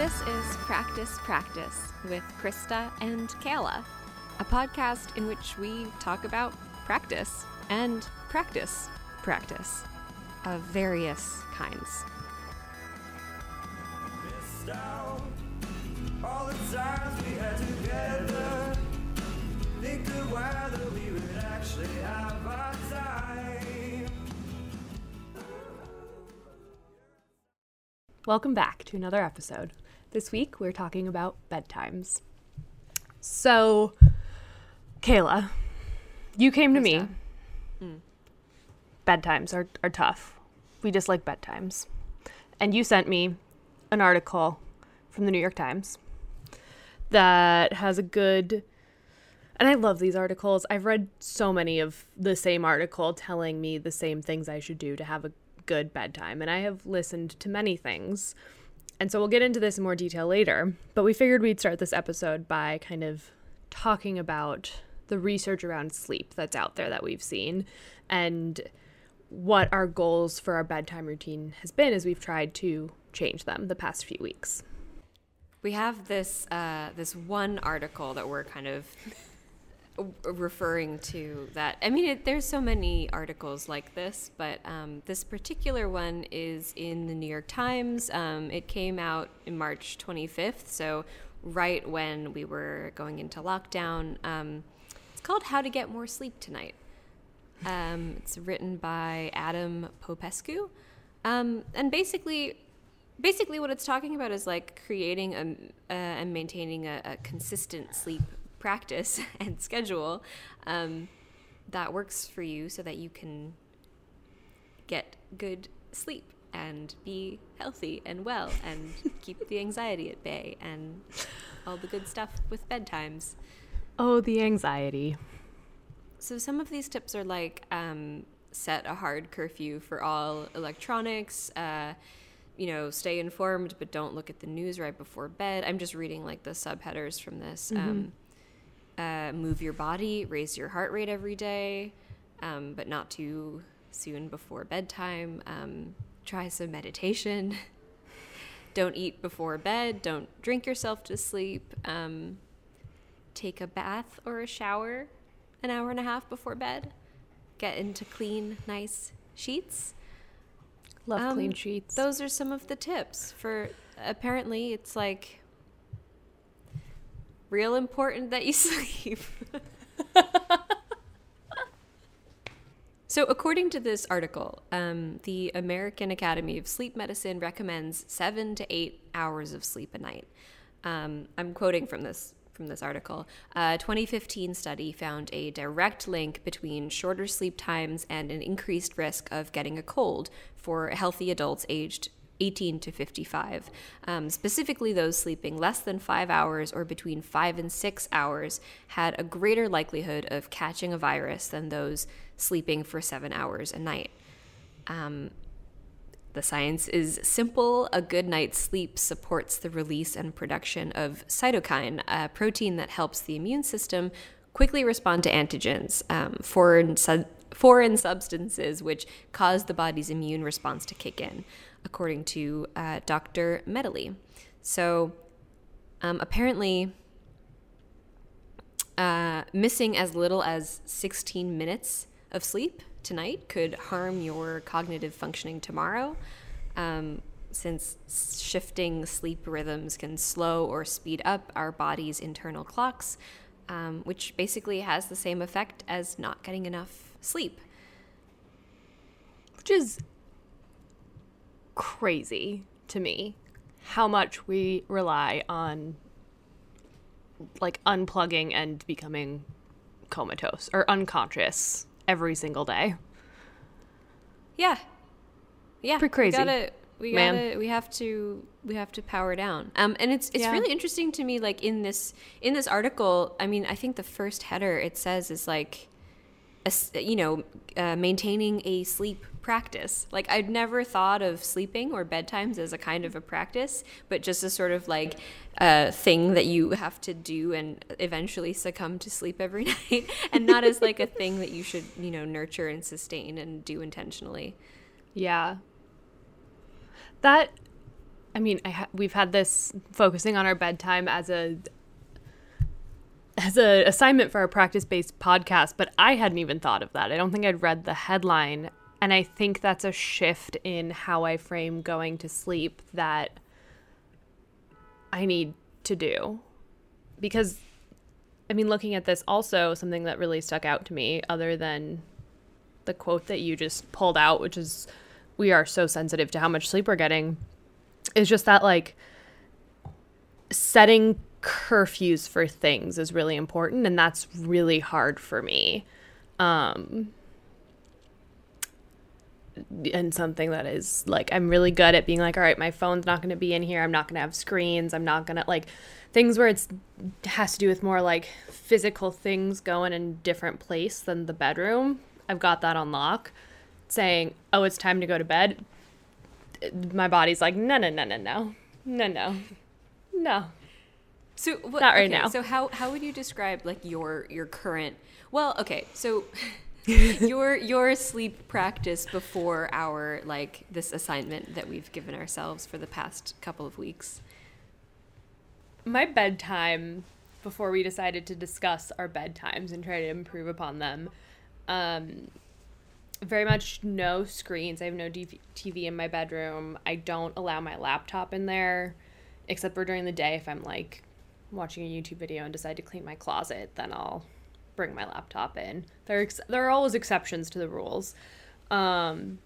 This is Practice Practice with Krista and Kayla, a podcast in which we talk about practice and practice of various kinds. Missed out all the times we had together. Think of whether we would actually have our time. Welcome back to another episode. This week, we're talking about bedtimes. So, Kayla, you came to me. Bedtimes are tough. We dislike bedtimes. And you sent me an article from the New York Times that has a good... And I love these articles. I've read so many of the same article telling me the same things I should do to have a good bedtime. And I have listened to many things. And so we'll get into this in more detail later. But we figured we'd start this episode by kind of talking about the research around sleep that's out there that we've seen and what our goals for our bedtime routine has been as we've tried to change them the past few weeks. We have this one article that we're kind of referring to that. I mean, there's so many articles like this, but this particular one is in the New York Times. It came out in March 25th, so right when we were going into lockdown. It's called How to Get More Sleep Tonight. It's written by Adam Popescu. And basically what it's talking about is like creating and maintaining a consistent sleep practice and schedule that works for you so that you can get good sleep and be healthy and well and keep the anxiety at bay and all the good stuff with bedtimes. Oh, the anxiety. So some of these tips are like set a hard curfew for all electronics, stay informed but don't look at the news right before bed. I'm just reading like the subheaders from this. Move your body, raise your heart rate every day, but not too soon before bedtime. Try some meditation. Don't eat before bed. Don't drink yourself to sleep. Take a bath or a shower an hour and a half before bed. Get into clean, nice sheets. Love clean sheets. Those are some of the tips for, apparently it's like real important that you sleep. So according to this article, the American Academy of Sleep Medicine recommends 7 to 8 hours of sleep a night. I'm quoting from this article. A 2015 study found a direct link between shorter sleep times and an increased risk of getting a cold for healthy adults aged 18 to 55, specifically those sleeping less than 5 hours or between 5 and 6 hours had a greater likelihood of catching a virus than those sleeping for 7 hours a night. The science is simple. A good night's sleep supports the release and production of cytokine, a protein that helps the immune system quickly respond to antigens, foreign substances which cause the body's immune response to kick in, according to Dr. Medley. So apparently missing as little as 16 minutes of sleep tonight could harm your cognitive functioning tomorrow, since shifting sleep rhythms can slow or speed up our body's internal clocks, which basically has the same effect as not getting enough sleep. Which is crazy to me how much we rely on like unplugging and becoming comatose or unconscious every single day. Yeah, pretty crazy. We have to power down. And it's really interesting to me, like in this article, I mean, I think the first header it says is like maintaining a sleep practice. Like I'd never thought of sleeping or bedtimes as a kind of a practice, but just a sort of like thing that you have to do and eventually succumb to sleep every night, and not as like a thing that you should, nurture and sustain and do intentionally. Yeah. That I mean, we've had this focusing on our bedtime as a assignment for our practice-based podcast, but I hadn't even thought of that. I don't think I'd read the headline. And I think that's a shift in how I frame going to sleep that I need to do. Because, I mean, looking at this also, something that really stuck out to me, other than the quote that you just pulled out, which is, we are so sensitive to how much sleep we're getting, is just that, like, setting curfews for things is really important, and that's really hard for me. And something that is, like, I'm really good at being like, all right, my phone's not going to be in here. I'm not going to have screens. I'm not going to, like, things where it's has to do with more, like, physical things going in a different place than the bedroom. I've got that on lock. Saying, oh, it's time to go to bed. My body's like, no. So what, not right okay, now. So how would you describe, like, your current? Well, okay, so your sleep practice before our, like, this assignment that we've given ourselves for the past couple of weeks. My bedtime before we decided to discuss our bedtimes and try to improve upon them. Very much no screens. I have no TV in my bedroom. I don't allow my laptop in there, except for during the day if I'm, like, watching a YouTube video and decide to clean my closet, then I'll bring my laptop in. There are always exceptions to the rules. And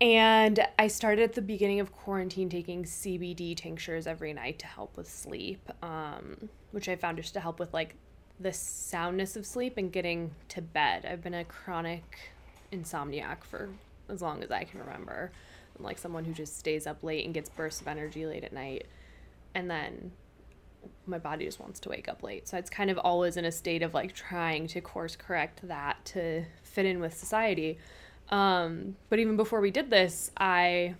I started at the beginning of quarantine taking CBD tinctures every night to help with sleep, which I found just to help with, like, the soundness of sleep and getting to bed. I've been a chronic insomniac for as long as I can remember. I'm, like, someone who just stays up late and gets bursts of energy late at night. And then my body just wants to wake up late. So it's kind of always in a state of, like, trying to course correct that to fit in with society. But even before we did this, I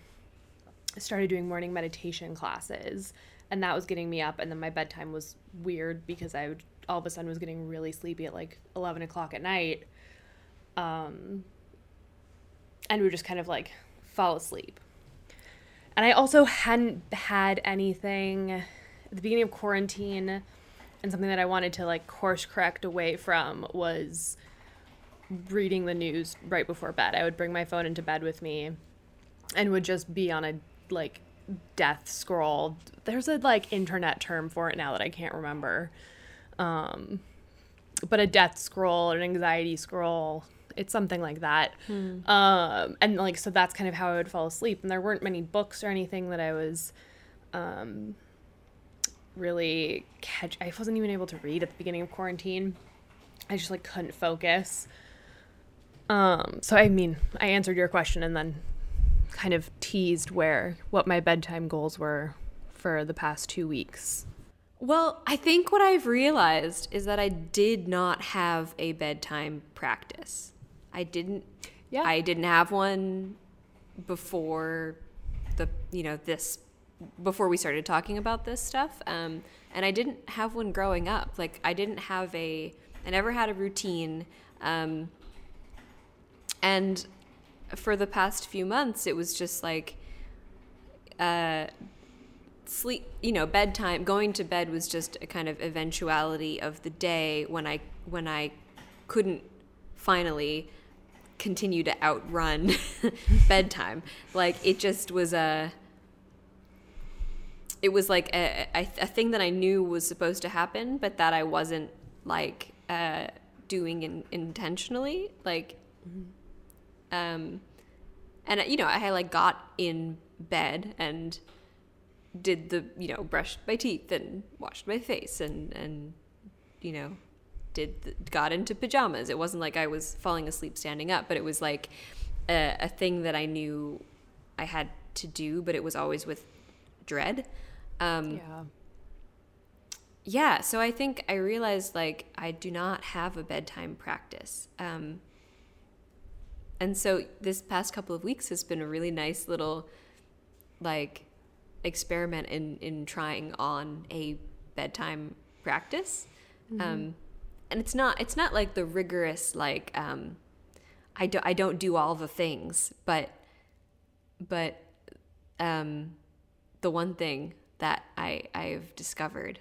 started doing morning meditation classes, and that was getting me up. And then my bedtime was weird because I would, all of a sudden, was getting really sleepy at, like, 11 o'clock at night. And we would just kind of, like, fall asleep. And I also hadn't had anything at the beginning of quarantine, and something that I wanted to, like, course correct away from was reading the news right before bed. I would bring my phone into bed with me and would just be on a, like, death scroll. There's a, like, internet term for it now that I can't remember. But a death scroll, an anxiety scroll, it's something like that. And, like, so that's kind of how I would fall asleep. And there weren't many books or anything that I was, really catch. I wasn't even able to read at the beginning of quarantine. I just, like, couldn't focus. So I mean, I answered your question and then kind of teased what my bedtime goals were for the past 2 weeks. Well, I think what I've realized is that I did not have a bedtime practice. I didn't have one before before we started talking about this stuff. And I didn't have one growing up. Like, I never had a routine. And for the past few months, it was just like, sleep, bedtime, going to bed was just a kind of eventuality of the day when I couldn't finally continue to outrun bedtime. Like, it just was a thing that I knew was supposed to happen, but that I wasn't, like, doing intentionally. Like, and I, like, got in bed and did the, brushed my teeth and washed my face and got into pajamas. It wasn't like I was falling asleep standing up, but it was like a thing that I knew I had to do, but it was always with dread. Yeah. So I think I realized, like, I do not have a bedtime practice. And so this past couple of weeks has been a really nice little, like, experiment in trying on a bedtime practice. And it's not like the rigorous, like, I don't do all the things, but the one thing that I've discovered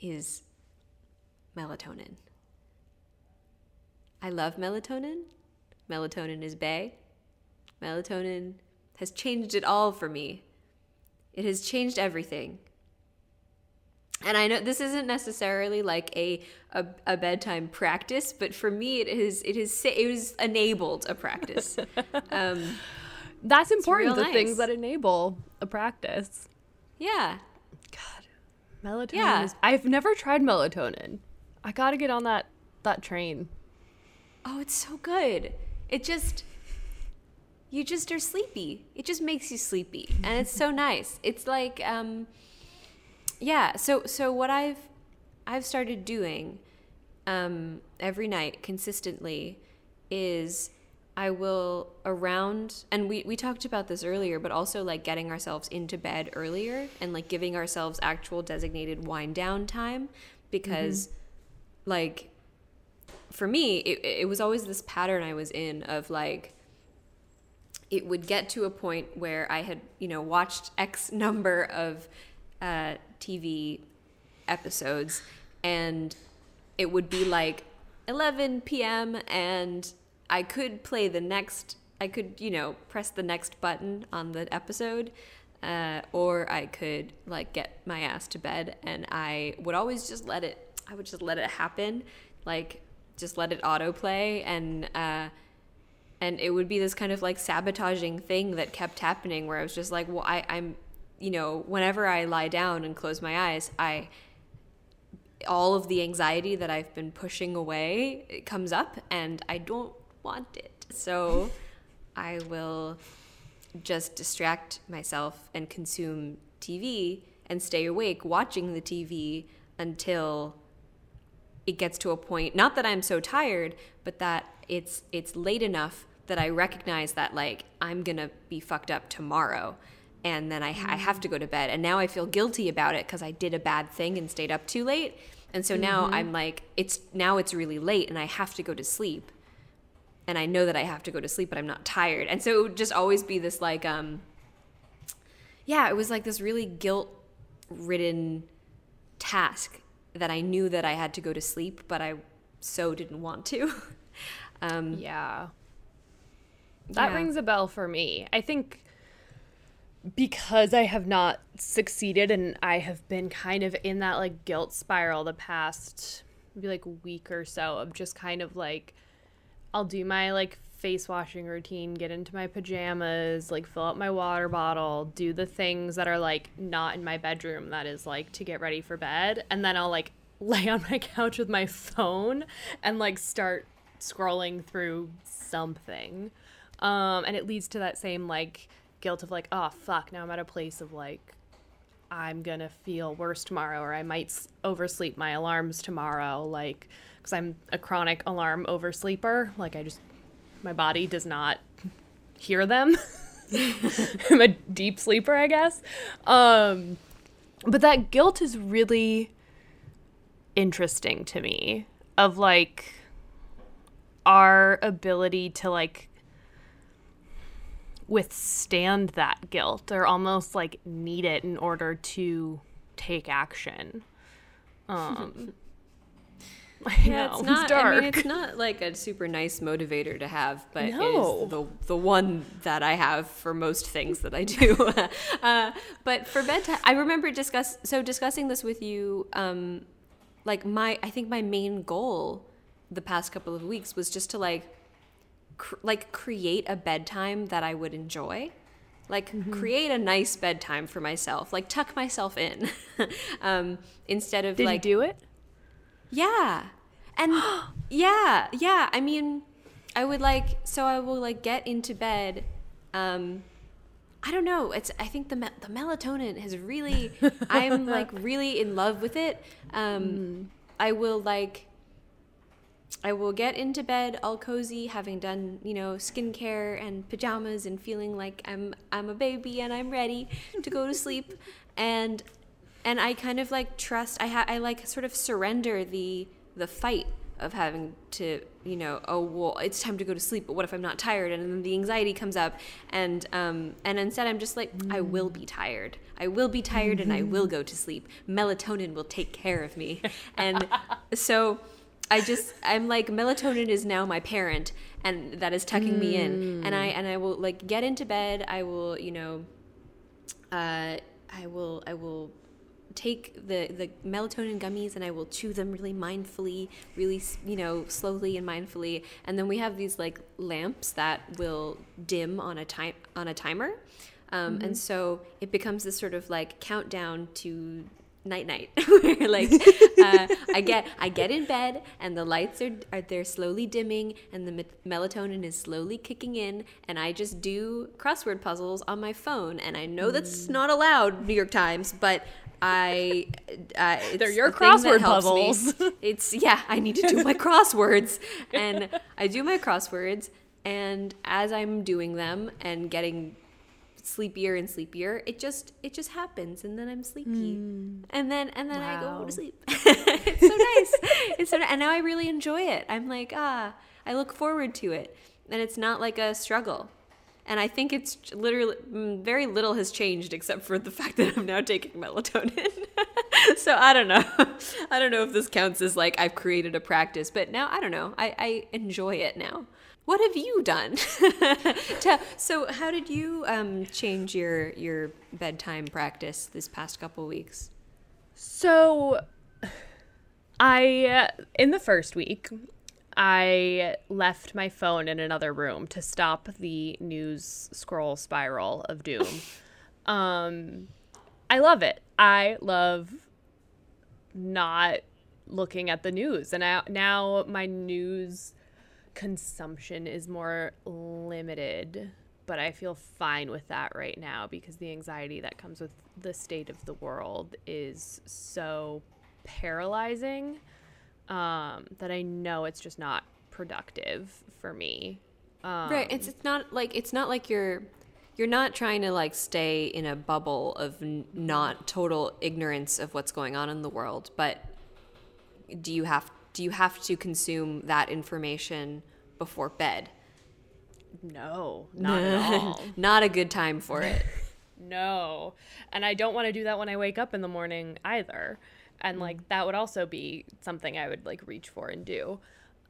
is melatonin. I love melatonin. Melatonin is bae. Melatonin has changed it all for me. It has changed everything. And I know this isn't necessarily like a bedtime practice, but for me it has enabled a practice. That's important. The nice things that enable a practice. Yeah. God, melatonin. Yeah. I've never tried melatonin. I gotta get on that train. Oh, it's so good. You just are sleepy. It just makes you sleepy, and it's so nice. It's like, yeah. So what I've started doing every night consistently is I will around, and we talked about this earlier, but also like getting ourselves into bed earlier and like giving ourselves actual designated wind down time, because like for me it was always this pattern I was in of like, it would get to a point where I had, watched X number of TV episodes, and it would be like 11 p.m. and I could play the next, press the next button on the episode, or I could like get my ass to bed, and I would always just let it happen, like just let it autoplay, and it would be this kind of like sabotaging thing that kept happening where I was just like, well, I'm, whenever I lie down and close my eyes, all of the anxiety that I've been pushing away, it comes up and I don't want it. So I will just distract myself and consume TV and stay awake watching the TV until it gets to a point, not that I'm so tired, but that it's late enough that I recognize that like I'm gonna be fucked up tomorrow, and then I have to go to bed, and now I feel guilty about it because I did a bad thing and stayed up too late, and so now I'm like, it's really late and I have to go to sleep, and I know that I have to go to sleep, but I'm not tired, and so it would just always be this like it was like this really guilt-ridden task that I knew that I had to go to sleep, but I so didn't want to. That rings a bell for me. I think because I have not succeeded and I have been kind of in that like guilt spiral the past maybe like week or so of just kind of like, I'll do my like face washing routine, get into my pajamas, like fill up my water bottle, do the things that are like not in my bedroom, that is like to get ready for bed, and then I'll like lay on my couch with my phone and like start scrolling through something, and it leads to that same like guilt of like, oh fuck, now I'm at a place of like, I'm gonna feel worse tomorrow, or I might oversleep my alarms tomorrow, like, because I'm a chronic alarm oversleeper, like my body does not hear them. I'm a deep sleeper, I guess, but that guilt is really interesting to me, of like our ability to like withstand that guilt, or almost like need it in order to take action. I know, it's dark. I mean, it's not like a super nice motivator to have, but it is the one that I have for most things that I do. But for bedtime, I remember discussing this with you. I think my main goal the past couple of weeks was just to create a bedtime that I would enjoy, create a nice bedtime for myself, like tuck myself in, instead of Did you do it? Yeah. And yeah. I mean, I will like get into bed. I don't know. I think the melatonin has really, I'm like really in love with it. I will get into bed all cozy, having done, skincare and pajamas and feeling like I'm a baby and I'm ready to go to sleep. And I kind of like trust, I like sort of surrender the fight of having to, you know, oh, well, it's time to go to sleep, but what if I'm not tired? And then the anxiety comes up. And instead I'm just like, I will be tired. I will be tired and I will go to sleep. Melatonin will take care of me. And so I'm like, melatonin is now my parent, and that is tucking me in. And I will like get into bed. I will, you know, I will take the melatonin gummies, and I will chew them really mindfully, really, you know, slowly and mindfully. And then we have these like lamps that will dim on a timer. And so it becomes this sort of like countdown to night, where like I get in bed, and the lights are they're slowly dimming, and the melatonin is slowly kicking in, and I just do crossword puzzles on my phone. And I know that's not allowed, New York Times, but they're your crossword puzzles. It's I need to do my crosswords, and I do my crosswords, and as I'm doing them and getting sleepier and sleepier, it just happens, and then I'm sleepy, and then wow. I go to sleep. It's so nice. And now I really enjoy it. I'm like, I look forward to it, and it's not like a struggle. And I think it's literally very little has changed except for the fact that I'm now taking melatonin. So I don't know. I don't know if this counts as like I've created a practice, but now I don't know. I enjoy it now. What have you done? So how did you change your bedtime practice this past couple weeks? So in the first week, I left my phone in another room to stop the news scroll spiral of doom. I love it. I love not looking at the news. And now my news consumption is more limited, but I feel fine with that right now because the anxiety that comes with the state of the world is so paralyzing that I know it's just not productive for me. Right, it's not like you're not trying to like stay in a bubble of not total ignorance of what's going on in the world, but do you have to consume that information before bed? No, not at all. Not a good time for it. No. And I don't want to do that when I wake up in the morning either. And like that would also be something I would like reach for and do.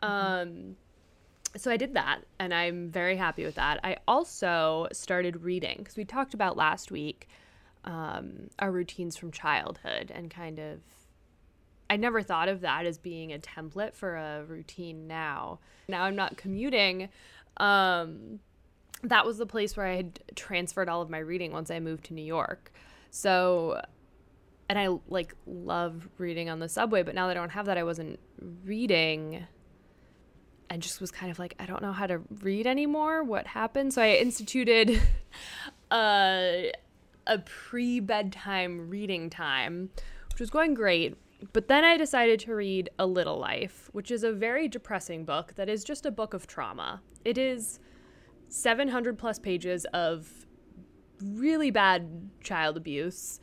So I did that, and I'm very happy with that. I also started reading, because we talked about last week our routines from childhood, and kind of I never thought of that as being a template for a routine now. Now I'm not commuting. That was the place where I had transferred all of my reading once I moved to New York. So, and I like love reading on the subway, but now that I don't have that, I wasn't reading and just was kind of like, I don't know how to read anymore. What happened? So I instituted a pre-bedtime reading time, which was going great. But then I decided to read A Little Life, which is a very depressing book that is just a book of trauma. It is 700 plus pages of really bad child abuse.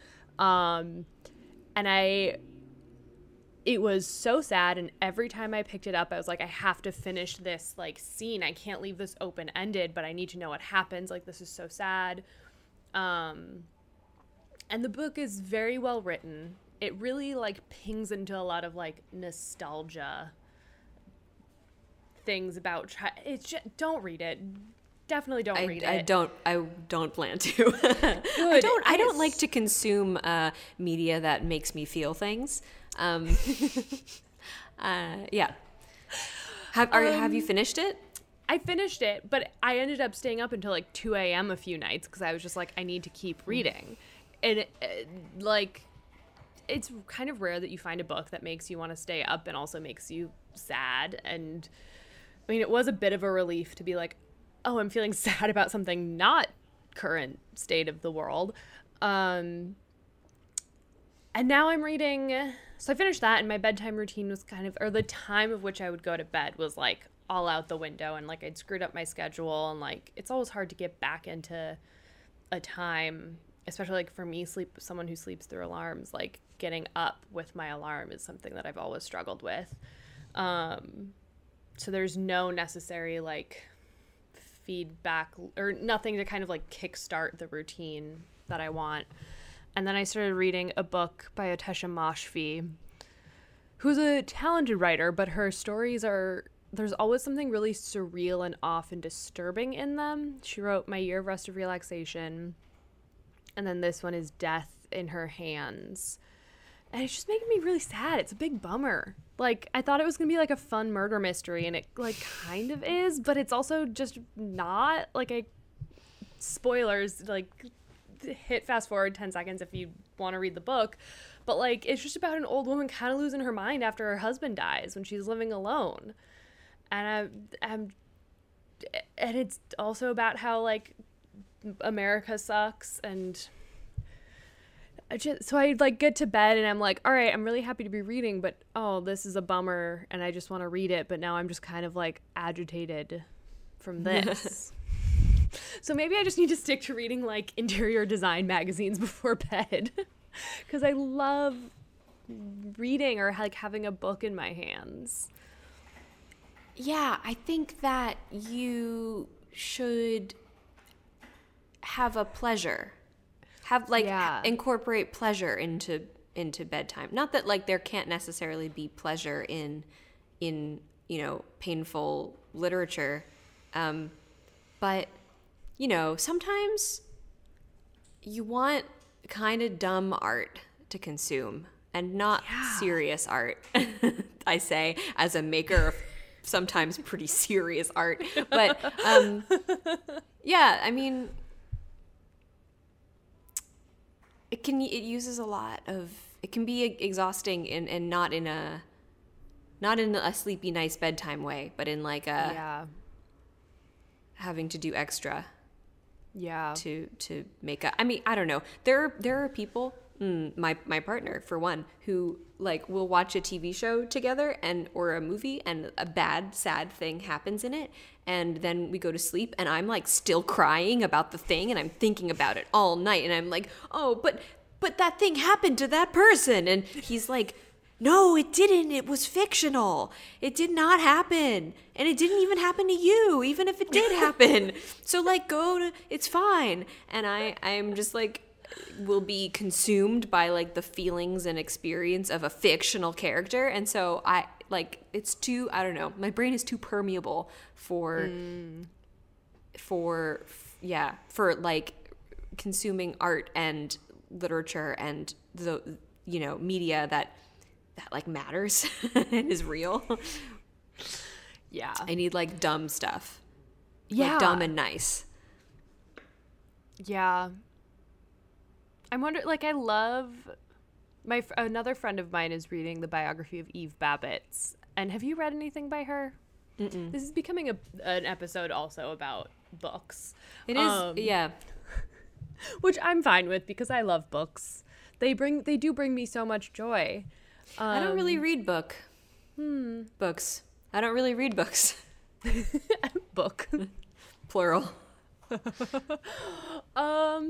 It was so sad, and every time I picked it up, I was like, I have to finish this like scene. I can't leave this open-ended, but I need to know what happens. Like, this is so sad. And the book is very well written. It really like pings into a lot of like nostalgia things about it's just, don't read it. Definitely don't read it. I don't plan to. I don't like to consume media that makes me feel things. Yeah. Have you finished it? I finished it, but I ended up staying up until like 2 a.m. a few nights because I was just like, I need to keep reading. And it's kind of rare that you find a book that makes you want to stay up and also makes you sad. And I mean, it was a bit of a relief to be like, oh, I'm feeling sad about something not current state of the world. And now I'm reading. So I finished that, and my bedtime routine was kind of, or the time of which I would go to bed was like all out the window, and like I'd screwed up my schedule, and like it's always hard to get back into a time, especially like for me, someone who sleeps through alarms, like getting up with my alarm is something that I've always struggled with. So there's no necessary like feedback or nothing to kind of like kickstart the routine that I want. And then I started reading a book by Ottessa Moshfegh, who's a talented writer, but her stories are, there's always something really surreal and often disturbing in them. She wrote My Year of Rest and Relaxation, and then this one is Death in Her Hands. And it's just making me really sad. It's a big bummer. Like, I thought it was going to be like a fun murder mystery, and it like kind of is, but it's also just not. Like, I, spoilers, like, hit fast forward 10 seconds if you want to read the book, but like it's just about an old woman kind of losing her mind after her husband dies when she's living alone. And and it's also about how like America sucks. And I just, so I like get to bed and I'm like, all right, I'm really happy to be reading, but oh, this is a bummer and I just want to read it, but now I'm just kind of like agitated from this. So maybe I just need to stick to reading like interior design magazines before bed, because I love reading or like having a book in my hands. Yeah, I think that you should have a pleasure, have like incorporate pleasure into bedtime. Not that like there can't necessarily be pleasure in you know, painful literature, but you know, sometimes you want kind of dumb art to consume and not serious art, I say, as a maker of sometimes pretty serious art. But yeah, I mean, it uses a lot of, it can be exhausting and not in a sleepy, nice bedtime way, but in like a having to do extra. Yeah. To make up. I mean, I don't know. There are people, my partner for one, who like will watch a TV show together or a movie, and a bad, sad thing happens in it, and then we go to sleep, and I'm like still crying about the thing, and I'm thinking about it all night, and I'm like, oh, but that thing happened to that person, and he's like, no, it didn't. It was fictional. It did not happen. And it didn't even happen to you, even if it did happen. So, like, it's fine. And I'm just, like, will be consumed by, like, the feelings and experience of a fictional character. And so I, like, it's too, I don't know. My brain is too permeable for, like, consuming art and literature and the, you know, media that like matters and is real. Yeah. I need like dumb stuff. Yeah. Like dumb and nice. Yeah. I'm wondering, like, I love another friend of mine is reading the biography of Eve Babbitts. And have you read anything by her? Mm-mm. This is becoming an episode also about books. It is. Yeah. Which I'm fine with because I love books. They do bring me so much joy. I don't really read books. I don't really read books. Book. Plural. I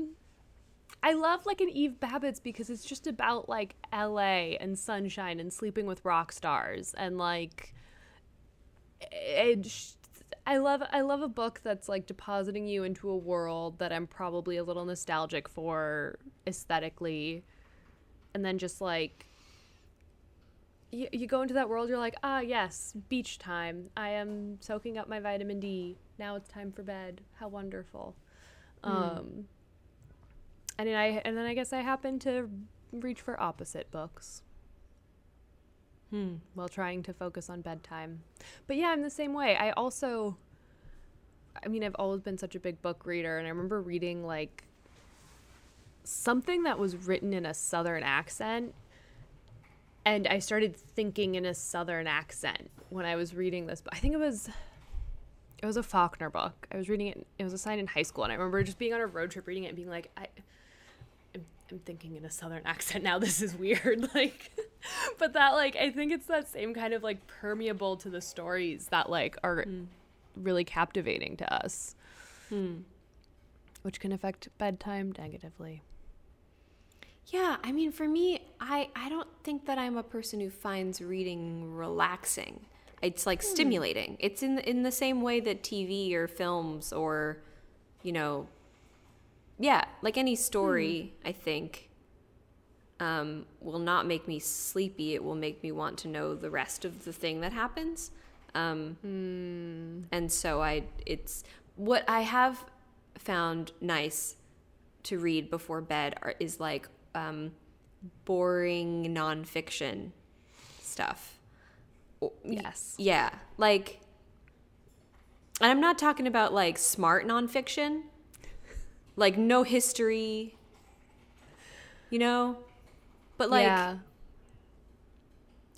love like an Eve Babbitts because it's just about like LA and sunshine and sleeping with rock stars, and like I love a book that's like depositing you into a world that I'm probably a little nostalgic for aesthetically, and then just like you go into that world, you're like, ah, yes, beach time. I am soaking up my vitamin D. Now it's time for bed. How wonderful. And then I guess I happen to reach for opposite books while trying to focus on bedtime. But yeah, I'm the same way. I've always been such a big book reader, and I remember reading like something that was written in a Southern accent, and I started thinking in a Southern accent when I was reading this book. I think it was a Faulkner book. I was reading it. It was assigned in high school. And I remember just being on a road trip reading it and being like, I'm thinking in a Southern accent now. This is weird. Like, but that, like, I think it's that same kind of, like, permeable to the stories that, like, are really captivating to us. Which can affect bedtime negatively. Yeah, I mean, for me, I don't think that I'm a person who finds reading relaxing. It's like stimulating. It's in the same way that TV or films or, you know, yeah, like any story, I think, will not make me sleepy. It will make me want to know the rest of the thing that happens. And so it's what I have found nice to read before bed is like boring nonfiction stuff. Yes. Yeah. Like, and I'm not talking about like smart nonfiction, like no history, you know, but like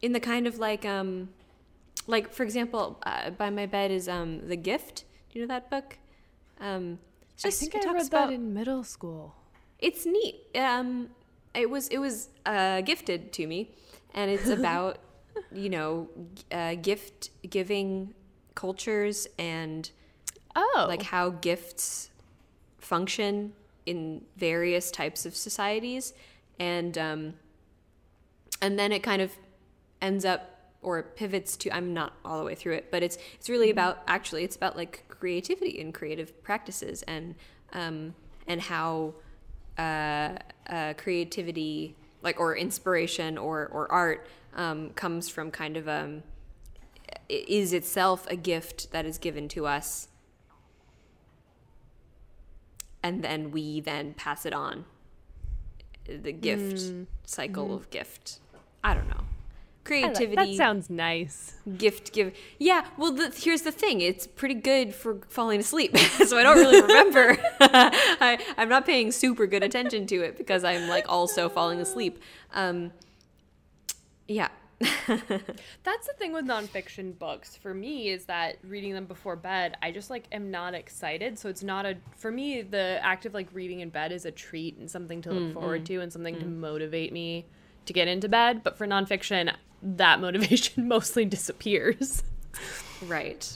in the kind of like for example, by my bed is The Gift. Do you know that book? I think I read that in middle school. It's neat. It was gifted to me, and it's about you know gift giving cultures and like how gifts function in various types of societies, and then it kind of ends up or pivots to, I'm not all the way through it, but it's really about, actually it's about like creativity and creative practices and how creativity, like, or inspiration or art comes from kind of is itself a gift that is given to us, and then we pass it on, the gift cycle of gift. I don't know. Creativity. That sounds nice. Gift give. Yeah. Well, here's the thing. It's pretty good for falling asleep, so I don't really remember. I'm not paying super good attention to it because I'm like also falling asleep. Yeah. That's the thing with nonfiction books for me, is that reading them before bed, I just like am not excited. So it's not for me, the act of like reading in bed is a treat and something to look forward to and something to motivate me to get into bed. But for nonfiction, that motivation mostly disappears. Right.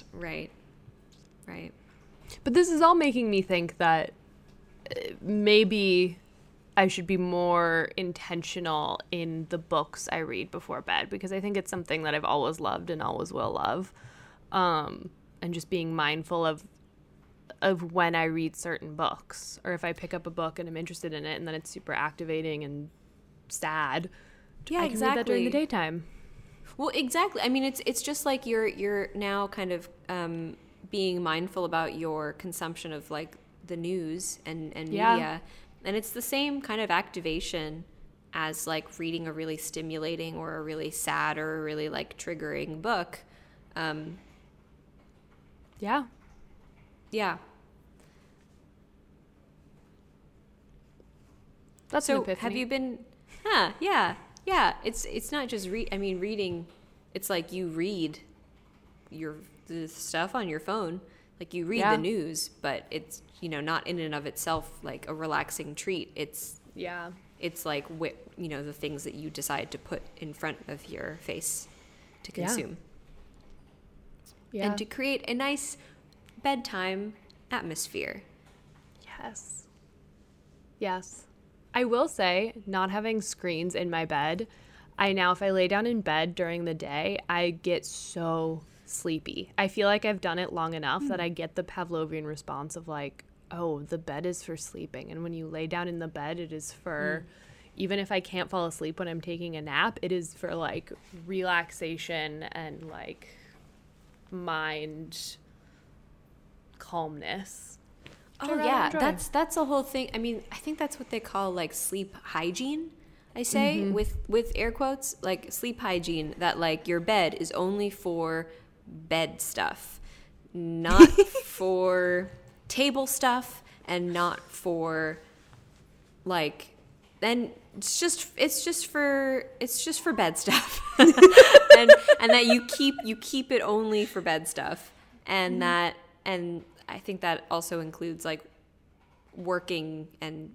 But this is all making me think that maybe I should be more intentional in the books I read before bed, because I think it's something that I've always loved and always will love. And just being mindful of when I read certain books, or if I pick up a book and I'm interested in it and then it's super activating and sad. Yeah, I can read that during the daytime. Well, exactly. I mean, it's just like you're now kind of being mindful about your consumption of like the news and media, and it's the same kind of activation as like reading a really stimulating or a really sad or a really like triggering book. Yeah. That's so. Have you been? Huh, yeah. It's not just reading. It's like you read the stuff on your phone, like you read the news, but it's, you know, not in and of itself like a relaxing treat. It's like you know, the things that you decide to put in front of your face to consume, and to create a nice bedtime atmosphere. Yes. I will say, not having screens in my bed, if I lay down in bed during the day, I get so sleepy. I feel like I've done it long enough that I get the Pavlovian response of like, oh, the bed is for sleeping. And when you lay down in the bed, it is for, even if I can't fall asleep when I'm taking a nap, it is for like relaxation and like mind calmness. Oh yeah, that's the whole thing. I mean, I think that's what they call like sleep hygiene, I say, with air quotes, like sleep hygiene, that like your bed is only for bed stuff, not for table stuff, and not for like, and it's just for bed stuff. and that you keep it only for bed stuff, and I think that also includes like working and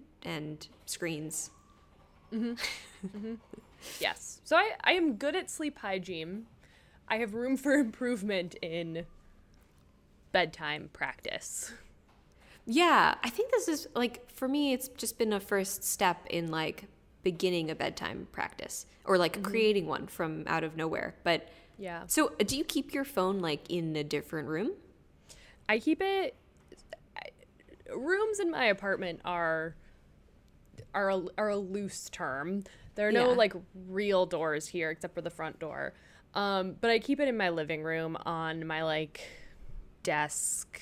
screens. Yes. So I am good at sleep hygiene. I have room for improvement in bedtime practice. Yeah. I think this is like, for me, it's just been a first step in like beginning a bedtime practice, or like creating one from out of nowhere. But Yeah. So do you keep your phone like in a different room? I keep it. Rooms in my apartment are a loose term. There are no like real doors here except for the front door. But I keep it in my living room on my like desk,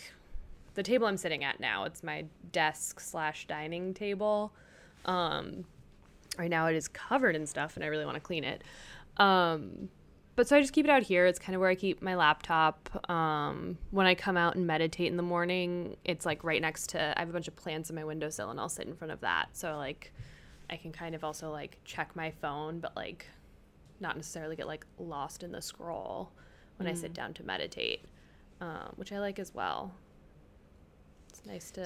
the table I'm sitting at now. It's my desk/dining table. Right now it is covered in stuff and I really want to clean it. But so I just keep it out here. It's kind of where I keep my laptop. When I come out and meditate in the morning, it's like right next to, I have a bunch of plants in my windowsill and I'll sit in front of that. So like I can kind of also like check my phone, but like not necessarily get like lost in the scroll when I sit down to meditate, which I like as well. It's nice to.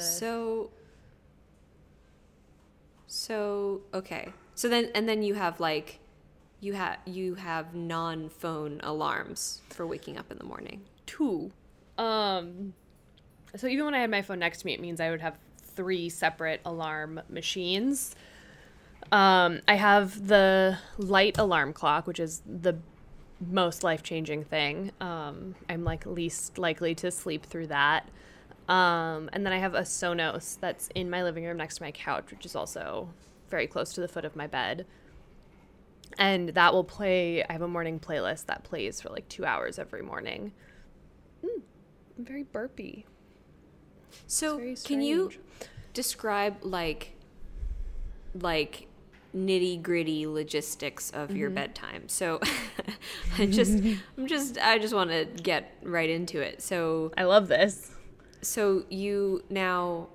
So, okay. So then, and then you have like, you have non-phone alarms for waking up in the morning. 2. So even when I had my phone next to me, it means I would have 3 separate alarm machines. I have the light alarm clock, which is the most life-changing thing. I'm like least likely to sleep through that. And then I have a Sonos that's in my living room next to my couch, which is also very close to the foot of my bed. And that will play, I have a morning playlist that plays for like 2 hours every morning. I'm very burpy. So can you describe like nitty gritty logistics of your bedtime? So I just want to get right into it. So I love this. So you now,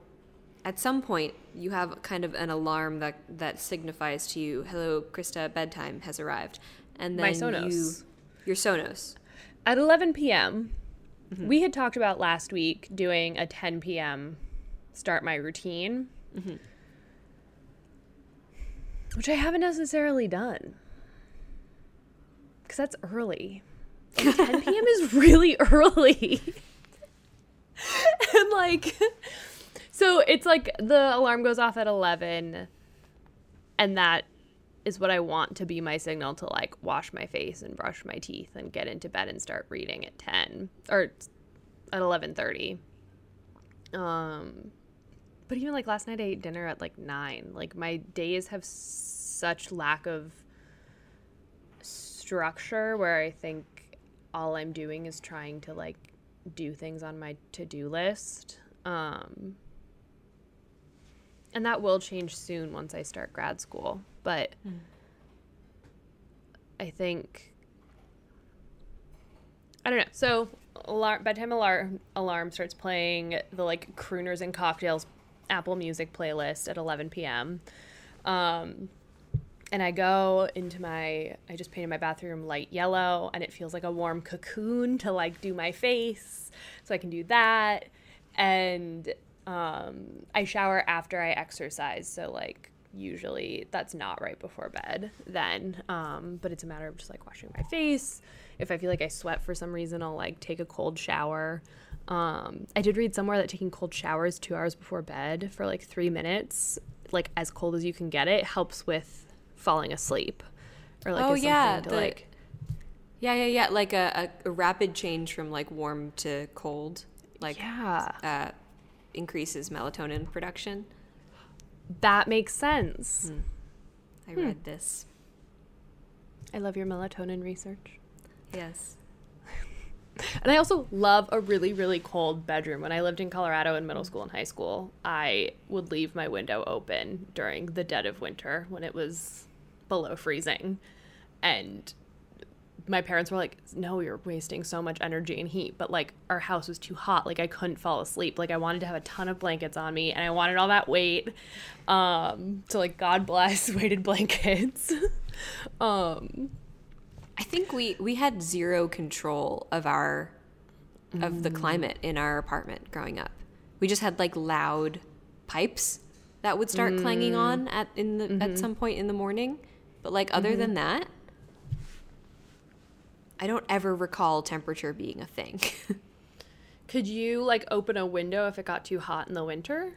at some point, you have kind of an alarm that signifies to you, "Hello, Krista, bedtime has arrived." And then your Sonos. At 11 p.m., we had talked about last week doing a 10 p.m. start my routine, which I haven't necessarily done because that's early. And 10 p.m. is really early. And like... So it's like the alarm goes off at 11, and that is what I want to be my signal to like wash my face and brush my teeth and get into bed and start reading at 10 or at 11:30. But even like last night I ate dinner at like 9. Like my days have such lack of structure where I think all I'm doing is trying to like do things on my to-do list. And that will change soon once I start grad school. But I think, I don't know. So bedtime alarm starts playing the like Crooners and Cocktails Apple Music playlist at 11 p.m. And I go into I just painted my bathroom light yellow, and it feels like a warm cocoon to like do my face. So I can do that. And... I shower after I exercise, so like usually that's not right before bed then, but it's a matter of just like washing my face. If I feel like I sweat for some reason, I'll like take a cold shower. I did read somewhere that taking cold showers 2 hours before bed for like 3 minutes, like as cold as you can get it, helps with falling asleep or like like a rapid change from like warm to cold, like increases melatonin production. That makes sense. I read this. I love your melatonin research. Yes. And I also love a really, really cold bedroom. When I lived in Colorado in middle school and high school, I would leave my window open during the dead of winter when it was below freezing. And my parents were like, "No, you're wasting so much energy and heat," but like our house was too hot. Like I couldn't fall asleep. Like I wanted to have a ton of blankets on me and I wanted all that weight. So like, God bless weighted blankets. I think we had zero control of the climate in our apartment growing up. We just had like loud pipes that would start clanging on at some point in the morning. But like other than that, I don't ever recall temperature being a thing. Could you, like, open a window if it got too hot in the winter?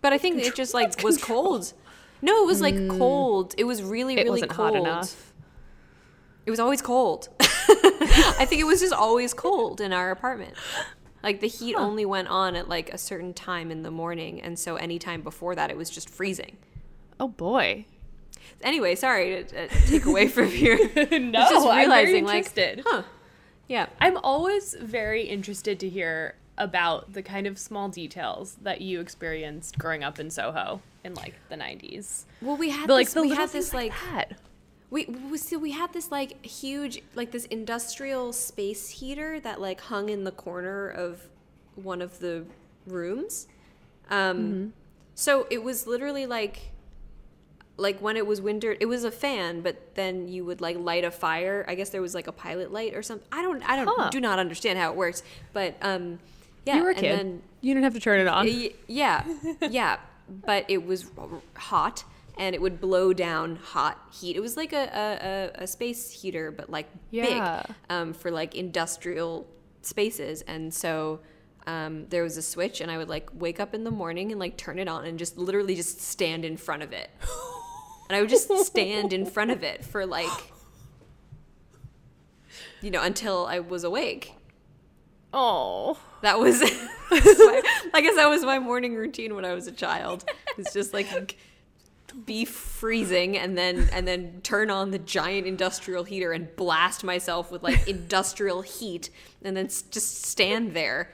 But I think it just, like, was cold. No, it was, like, cold. It was really, really cold. It wasn't hot enough. It was always cold. I think it was just always cold in our apartment. Like, the heat only went on at, like, a certain time in the morning, and so any time before that, it was just freezing. Oh, boy. Anyway, sorry to take away from your... No, just I'm very interested. Like, huh. Yeah. I'm always very interested to hear about the kind of small details that you experienced growing up in Soho in, like, the 90s. Well, we had this We had this huge, like, this industrial space heater that, like, hung in the corner of one of the rooms. Mm-hmm. So it was literally, like, when it was winter, it was a fan, but then you would, like, light a fire. I guess there was, like, a pilot light or something. I do not understand how it works, but, yeah. You were a kid. Then, you didn't have to turn it on. Yeah, yeah, but it was hot. And it would blow down hot heat. It was like a space heater, but like big for like industrial spaces. And so there was a switch, and I would like wake up in the morning and like turn it on and just literally just stand in front of it. And I would just stand in front of it for like, you know, until I was awake. Oh, that was, I guess that was my morning routine when I was a child. It's just like... be freezing and then turn on the giant industrial heater and blast myself with like industrial heat and then just stand there.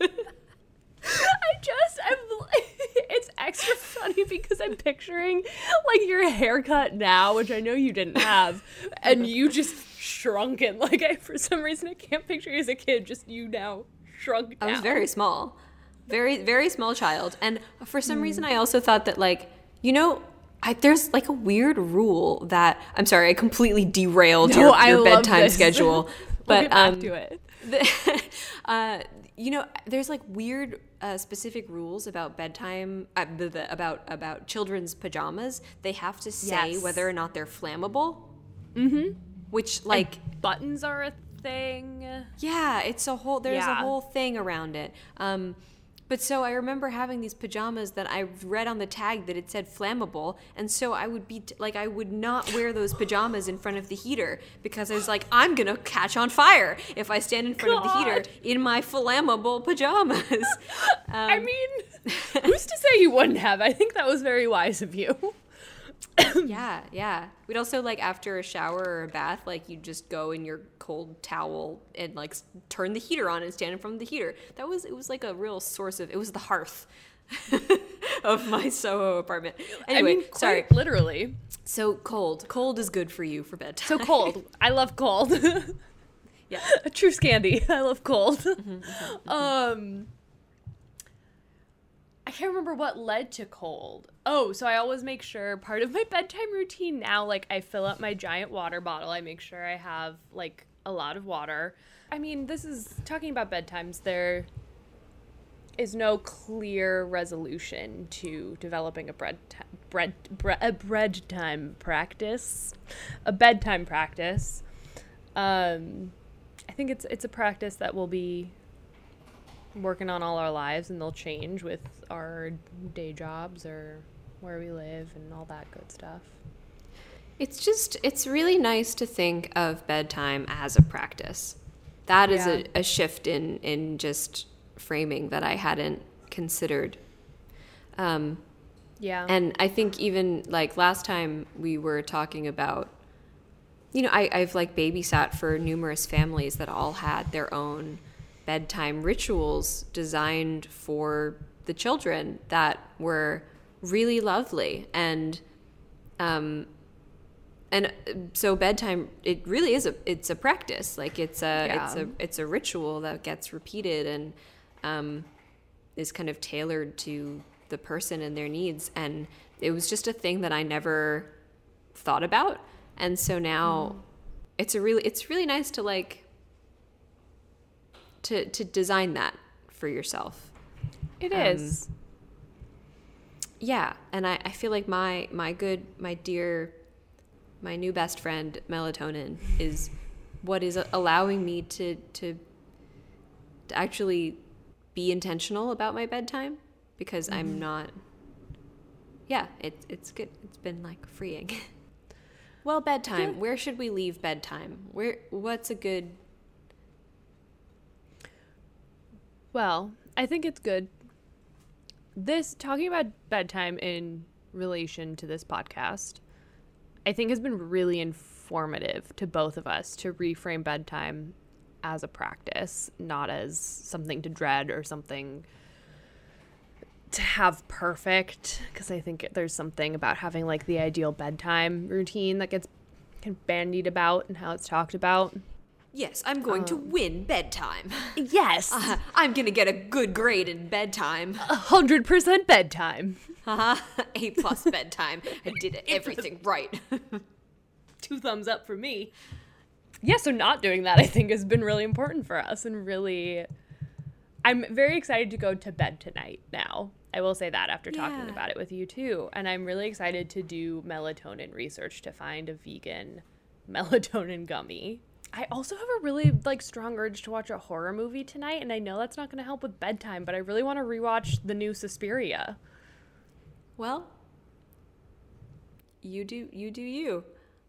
It's extra funny because I'm picturing like your haircut now, which I know you didn't have, and you just shrunk it. Like for some reason I can't picture you as a kid, just you now shrunk down. I was very small. Very, very small child. And for some reason I also thought that like, you know, there's like a weird rule that I'm sorry, I completely derailed your bedtime schedule. But do it. You know, there's like weird specific rules about bedtime, about children's pajamas. They have to say whether or not they're flammable. Mm-hmm. Which like and buttons are a thing. Yeah, it's a whole. There's a whole thing around it. But so I remember having these pajamas that I read on the tag that it said flammable. And so I would be like, I would not wear those pajamas in front of the heater because I was like, I'm going to catch on fire if I stand in front of the heater in my flammable pajamas. I mean, who's to say you wouldn't have? I think that was very wise of you. Yeah. We'd also like after a shower or a bath, like you'd just go in your cold towel and like turn the heater on and stand in front of the heater. It was like a real source of, it was the hearth of my Soho apartment. Anyway, I mean, sorry. Literally. So cold. Cold is good for you for bedtime. So cold. I love cold. Yeah. A true Scandi. I love cold. Mm-hmm, mm-hmm. I can't remember what led to cold. Oh, so I always make sure part of my bedtime routine now, like I fill up my giant water bottle. I make sure I have like a lot of water. I mean, this is talking about bedtimes. There is no clear resolution to developing a bedtime practice. I think it's a practice that will be working on all our lives, and they'll change with our day jobs or where we live and all that good stuff. It's really nice to think of bedtime as a practice. That is a shift in just framing that I hadn't considered. And I think even like last time we were talking about, you know, I've like babysat for numerous families that all had their own bedtime rituals designed for the children that were really lovely. And so bedtime, it really is it's a practice. Like it's a ritual that gets repeated and, is kind of tailored to the person and their needs. And it was just a thing that I never thought about. And so now it's really nice to like, to design that for yourself. It is. Yeah. And I feel like my new best friend, melatonin, is what is allowing me to actually be intentional about my bedtime because I'm not, it's good. It's been like freeing. Well, bedtime. Yeah. Where should we leave bedtime? What's a good... Well, I think it's good. Talking about bedtime in relation to this podcast, I think has been really informative to both of us to reframe bedtime as a practice, not as something to dread or something to have perfect, because I think there's something about having like the ideal bedtime routine that gets kind of bandied about and how it's talked about. Yes, I'm going to win bedtime. Yes. I'm going to get a good grade in bedtime. 100% bedtime. A+ bedtime. I did everything right. 2 thumbs up for me. Yeah, so not doing that, I think, has been really important for us and really... I'm very excited to go to bed tonight now. I will say that after talking about it with you, too. And I'm really excited to do melatonin research to find a vegan melatonin gummy. I also have a really, strong urge to watch a horror movie tonight, and I know that's not going to help with bedtime, but I really want to rewatch the new Suspiria. Well, you do you.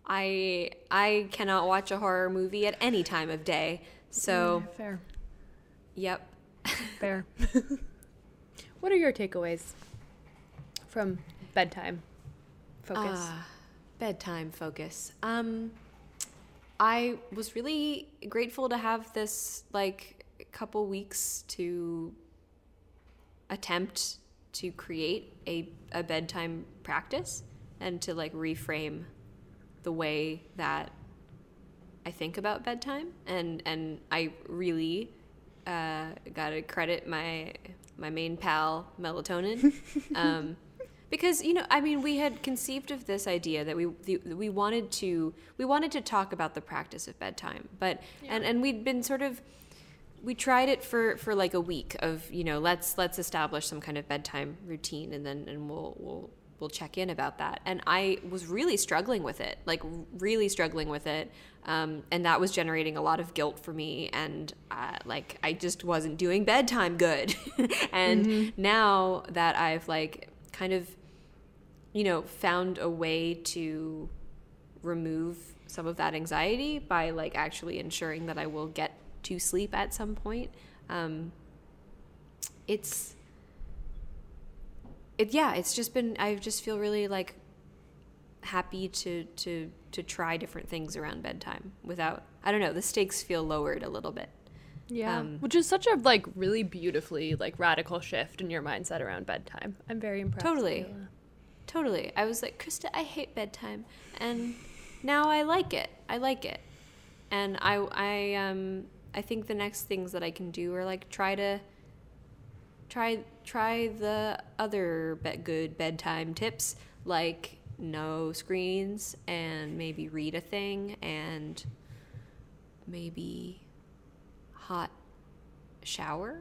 I cannot watch a horror movie at any time of day, so... Yeah, fair. Yep. Fair. What are your takeaways from bedtime focus? Bedtime focus. I was really grateful to have this, couple weeks to attempt to create a bedtime practice and to, reframe the way that I think about bedtime. And I really gotta credit my main pal, melatonin, because, we had conceived of this idea that we wanted to talk about the practice of bedtime, but and we'd been we tried it for a week of let's establish some kind of bedtime routine and then we'll check in about that. And I was really struggling with it, and that was generating a lot of guilt for me, and I just wasn't doing bedtime good. And now that I've found a way to remove some of that anxiety by actually ensuring that I will get to sleep at some point. It's just been, I just feel really happy to try different things around bedtime without, I don't know, the stakes feel lowered a little bit. Yeah, which is such a really beautifully radical shift in your mindset around bedtime. I'm very impressed. Totally. I was Krista, I hate bedtime, and now I like it, and I think the next things that I can do are try the other good bedtime tips, no screens, and maybe read a thing, and maybe hot shower.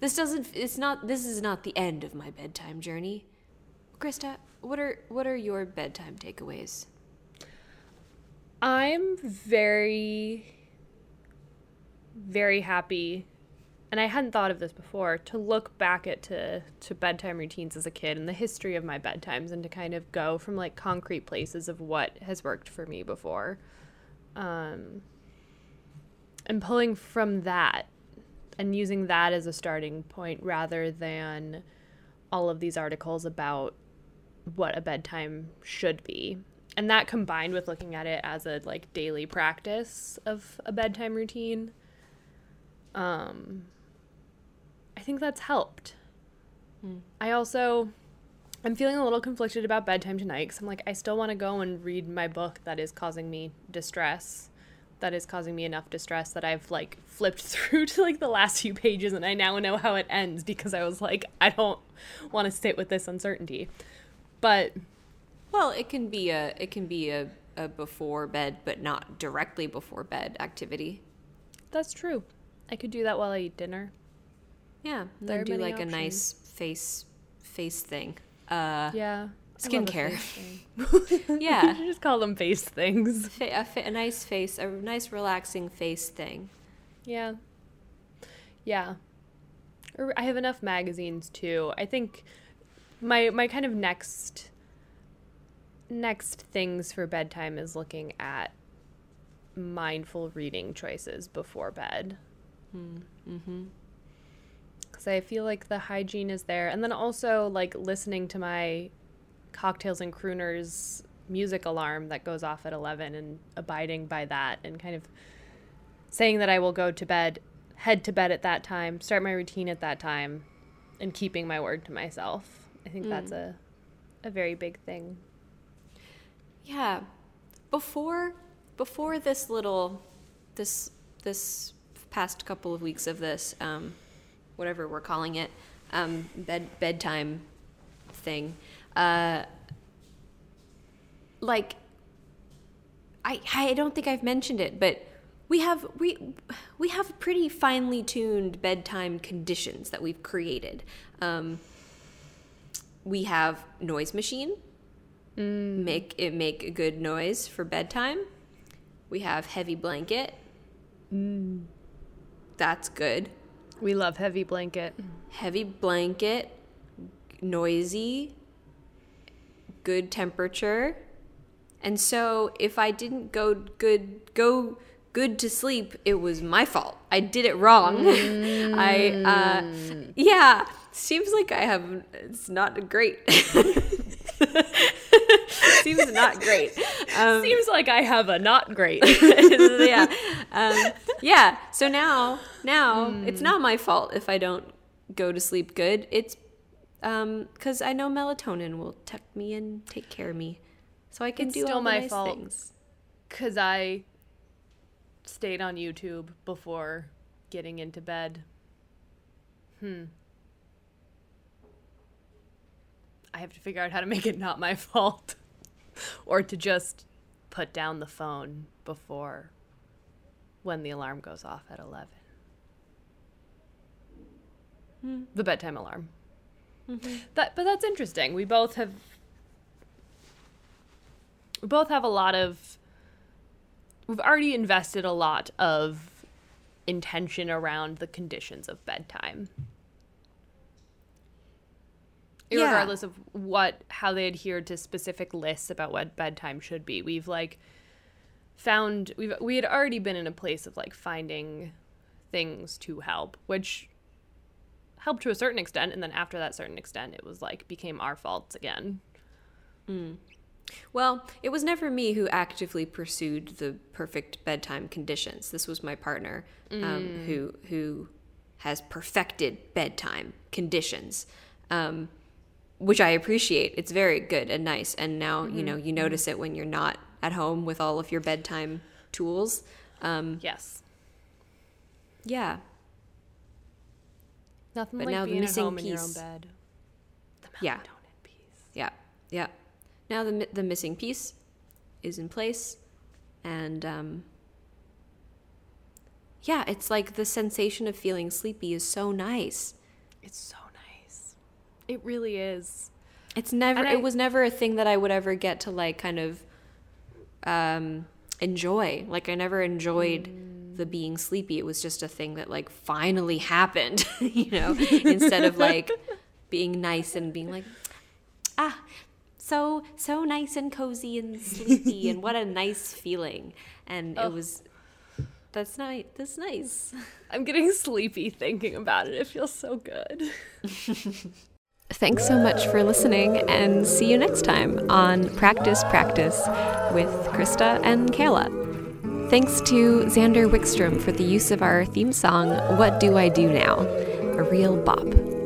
This is not the end of my bedtime journey. Krista, what are your bedtime takeaways? I'm very, very happy, and I hadn't thought of this before, to look back at to bedtime routines as a kid and the history of my bedtimes, and to kind of go from concrete places of what has worked for me before. And pulling from that and using that as a starting point rather than all of these articles about what a bedtime should be. And that combined with looking at it as a daily practice of a bedtime routine, I think that's helped. I'm feeling a little conflicted about bedtime tonight because I'm I still want to go and read my book that is causing me distress. That is causing me enough distress that I've flipped through to the last few pages, and I now know how it ends because I was I don't want to sit with this uncertainty. But well, it can be a before bed but not directly before bed activity. That's true. I could do that while I eat dinner. Yeah, there do options. A nice face thing. Yeah. Skincare. Yeah. You just call them face things. A nice relaxing face thing. Yeah. Yeah. I have enough magazines too. I think my kind of next next things for bedtime is looking at mindful reading choices before bed. Mm-hmm. Because I feel like the hygiene is there. And then also, like, listening to my Cocktails and Crooners music alarm that goes off at 11 and abiding by that and kind of saying that I will go to bed, head to bed at that time, start my routine at that time, and keeping my word to myself. I think that's a very big thing. Yeah. Before this little, this past couple of weeks of this, whatever we're calling it, bedtime thing, like, I don't think I've mentioned it, but we have pretty finely tuned bedtime conditions that we've created. We have noise machine, make a good noise for bedtime. We have heavy blanket. That's good. We love heavy blanket. Heavy blanket, noisy, good temperature. And so if I didn't go good to sleep, it was my fault. I did it wrong. Yeah, seems like it's not great. Seems not great. Seems like I have a not great. Yeah. Yeah. So now it's not my fault if I don't go to sleep good. It's because I know melatonin will tuck me and take care of me, so I can do all the nice things. Because I stayed on YouTube before getting into bed. I have to figure out how to make it not my fault. Or to just put down the phone before when the alarm goes off at 11. The bedtime alarm. But that's interesting. We both have a lot of, we've already invested a lot of intention around the conditions of bedtime. Yeah. Regardless of how they adhere to specific lists about what bedtime should be, we've we had already been in a place of finding things to help, which helped to a certain extent, and then after that certain extent, it was became our faults again. Well, it was never me who actively pursued the perfect bedtime conditions. This was my partner, who has perfected bedtime conditions. Which I appreciate. It's very good and nice. And now, you notice it when you're not at home with all of your bedtime tools. Yes. Yeah. Nothing but like now being at home in your own bed. The melatonin piece. Yeah. Yeah. Now the missing piece is in place. And, yeah, it's the sensation of feeling sleepy is so nice. It's so nice. It really is. It was never a thing that I would ever get to enjoy. I never enjoyed the being sleepy. It was just a thing that finally happened, instead of being nice and being so nice and cozy and sleepy and what a nice feeling. And it was, that's nice. That's nice. I'm getting sleepy thinking about it. It feels so good. Thanks so much for listening, and see you next time on Practice Practice with Krista and Kayla. Thanks to Xander Wickstrom for the use of our theme song, What Do I Do Now? A real bop.